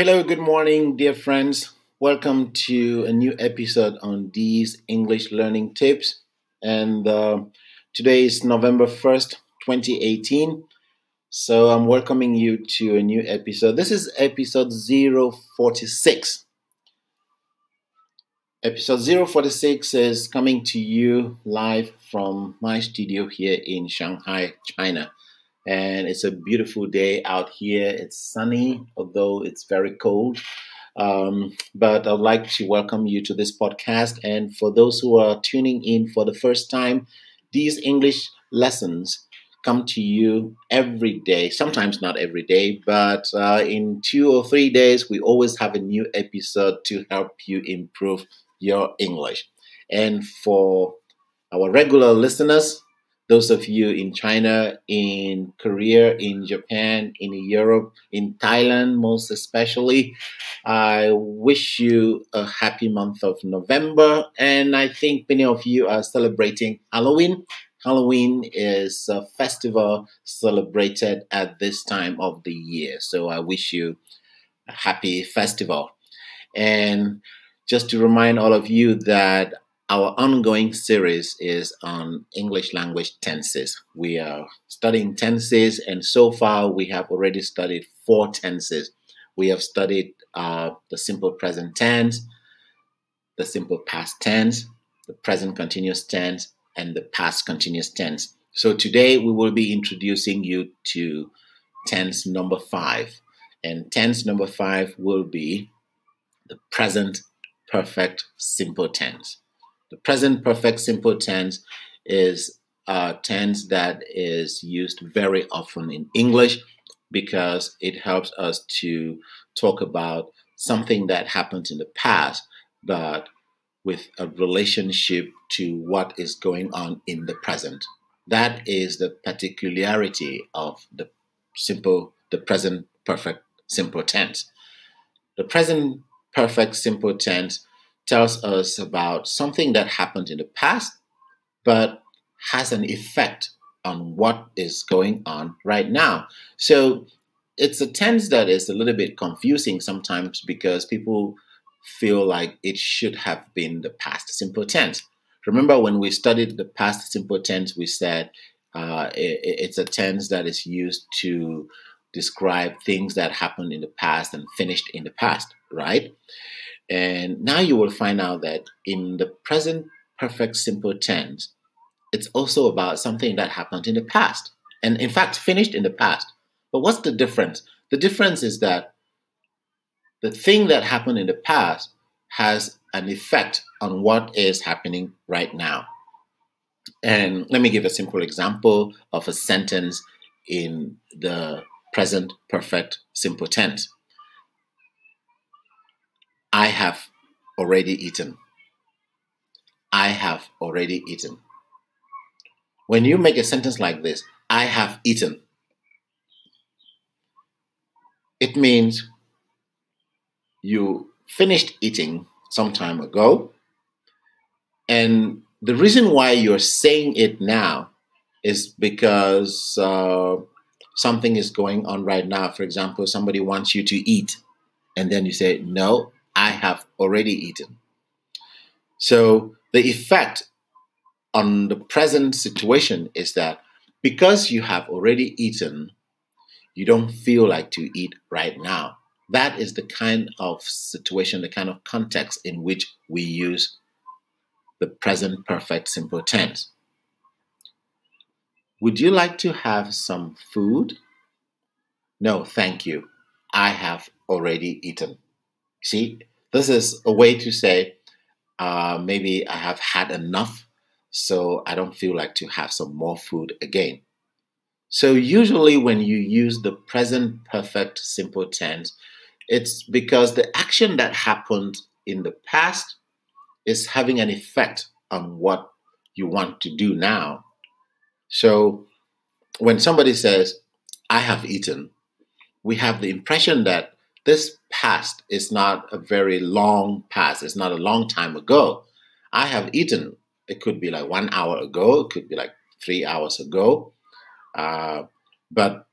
Hello, good morning, dear friends. Welcome to a new episode on these English learning tips. And today is November 1st, 2018. So I'm welcoming you to a new episode. This is episode 046. Episode 046 is coming to you live from my studio here in Shanghai, China. And it's a beautiful day out here. It's sunny, although it's very cold. But I'd like to welcome you to this podcast. And for those who are tuning in for the first time, these English lessons come to you every day. Sometimes not every day, but in 2 or 3 days, we always have a new episode to help you improve your English. And for our regular listeners, those of you in China, in Korea, in Japan, in Europe, in Thailand most especially, I wish you a happy month of November. And I think many of you are celebrating Halloween. Halloween is a festival celebrated at this time of the year. So I wish you a happy festival. And just to remind all of you that our ongoing series is on English language tenses. We are studying tenses, and so far we have already studied 4 tenses. We have studied the simple present tense, the simple past tense, the present continuous tense, and the past continuous tense. So today we will be introducing you to tense number 5. And tense number 5 will be the present perfect simple tense. The present perfect simple tense is a tense that is used very often in English because it helps us to talk about something that happened in the past, but with a relationship to what is going on in the present. That is the particularity of the present perfect simple tense. The present perfect simple tense tells us about something that happened in the past, but has an effect on what is going on right now. So it's a tense that is a little bit confusing sometimes because people feel like it should have been the past simple tense. Remember when we studied the past simple tense, we said it's a tense that is used to describe things that happened in the past and finished in the past, right? And now you will find out that in the present perfect simple tense, it's also about something that happened in the past and, in fact, finished in the past. But what's the difference? The difference is that the thing that happened in the past has an effect on what is happening right now. And let me give a simple example of a sentence in the present perfect simple tense. I have already eaten. I have already eaten. When you make a sentence like this, I have eaten, it means you finished eating some time ago. And the reason why you're saying it now is because something is going on right now. For example, somebody wants you to eat, and then you say, no, I have already eaten. So the effect on the present situation is that because you have already eaten, you don't feel like to eat right now. That is the kind of situation, the kind of context in which we use the present perfect simple tense. Would you like to have some food? No, thank you. I have already eaten. See, this is a way to say, maybe I have had enough, so I don't feel like to have some more food again. So usually when you use the present perfect simple tense, it's because the action that happened in the past is having an effect on what you want to do now. So when somebody says, I have eaten, we have the impression that this past is not a very long past. It's not a long time ago. I have eaten. It could be like 1 hour ago. It could be like 3 hours ago. But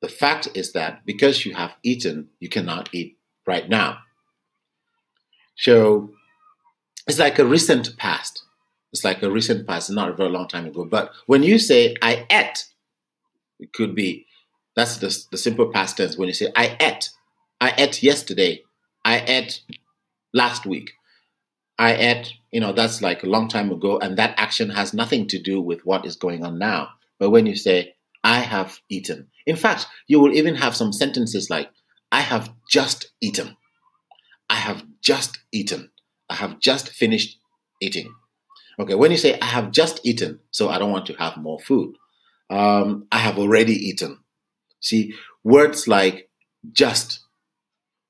the fact is that because you have eaten, you cannot eat right now. So it's like a recent past. It's like a recent past, not a very long time ago. But when you say, I ate, it could be, that's the simple past tense. When you say, I ate yesterday, I ate last week, I ate, you know, that's like a long time ago, and that action has nothing to do with what is going on now. But when you say, I have eaten, in fact, you will even have some sentences like, I have just eaten. I have just eaten. I have just finished eating. Okay, when you say, I have just eaten, so I don't want to have more food. I have already eaten. See, words like just,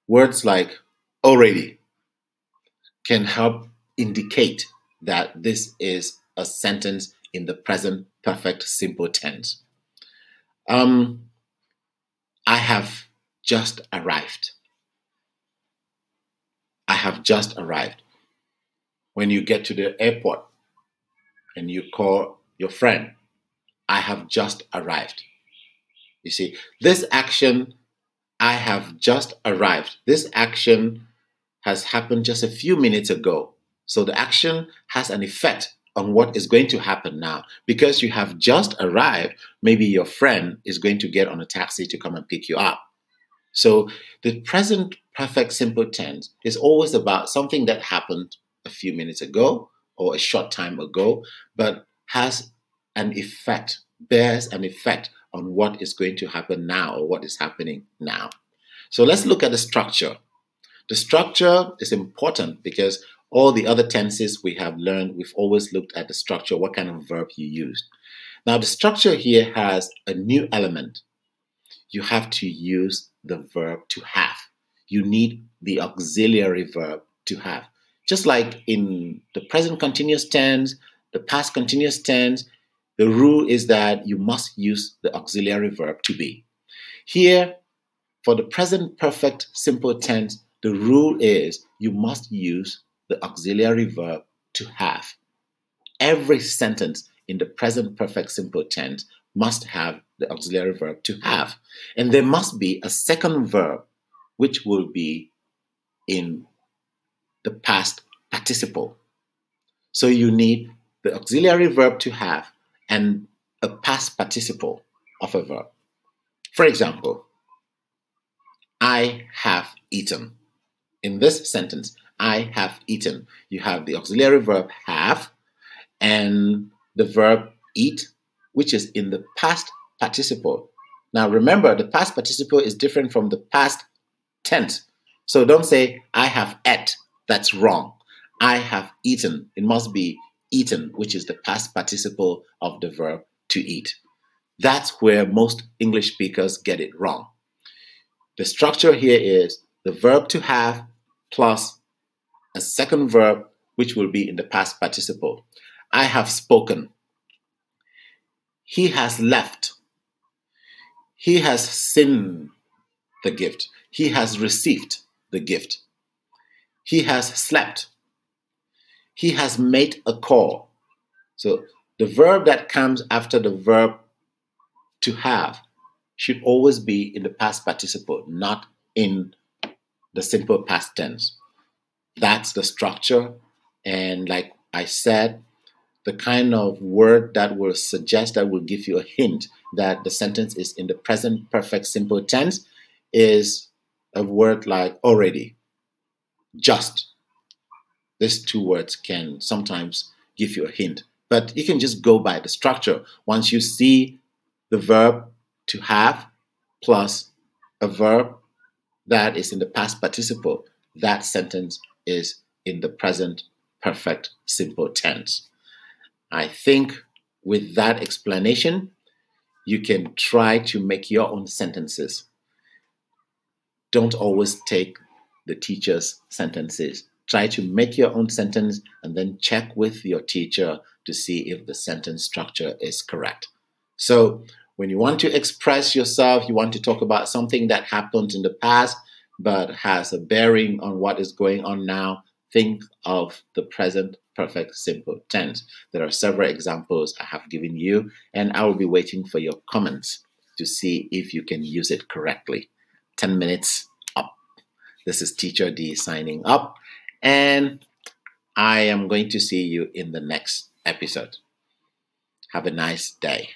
words like already can help indicate that this is a sentence in the present perfect simple tense. I have just arrived. I have just arrived. When you get to the airport and you call your friend, I have just arrived. You see, this action, I have just arrived, this action has happened just a few minutes ago. So the action has an effect on what is going to happen now. Because you have just arrived, maybe your friend is going to get on a taxi to come and pick you up. So the present perfect simple tense is always about something that happened a few minutes ago or a short time ago, but has an effect, bears an effect on what is going to happen now or what is happening now. So let's look at the structure. The structure is important because all the other tenses we have learned, we've always looked at the structure, what kind of verb you used. Now the structure here has a new element. You have to use the verb to have. You need the auxiliary verb to have. Just like in the present continuous tense, the past continuous tense, the rule is that you must use the auxiliary verb to be. Here, for the present perfect simple tense, the rule is you must use the auxiliary verb to have. Every sentence in the present perfect simple tense must have the auxiliary verb to have. And there must be a second verb which will be in the past participle. So you need the auxiliary verb to have and a past participle of a verb. For example, I have eaten. In this sentence, I have eaten. You have the auxiliary verb have and the verb eat, which is in the past participle. Now remember, the past participle is different from the past tense. So don't say, I have ate. That's wrong. I have eaten. It must be eaten, which is the past participle of the verb to eat. That's where most English speakers get it wrong. The structure here is the verb to have plus a second verb, which will be in the past participle. I have spoken. He has left. He has seen the gift. He has received the gift. He has slept. He has made a call. So the verb that comes after the verb to have should always be in the past participle, not in the simple past tense. That's the structure. And like I said, the kind of word that will suggest, that will give you a hint that the sentence is in the present perfect simple tense is a word like already, just. These two words can sometimes give you a hint, but you can just go by the structure. Once you see the verb to have plus a verb that is in the past participle, that sentence is in the present perfect simple tense. I think with that explanation, you can try to make your own sentences. Don't always take the teacher's sentences. Try to make your own sentence and then check with your teacher to see if the sentence structure is correct. So when you want to express yourself, you want to talk about something that happened in the past but has a bearing on what is going on now, think of the present perfect simple tense. There are several examples I have given you, and I will be waiting for your comments to see if you can use it correctly. 10 minutes up. This is Teacher D signing up, and I am going to see you in the next episode. Have a nice day.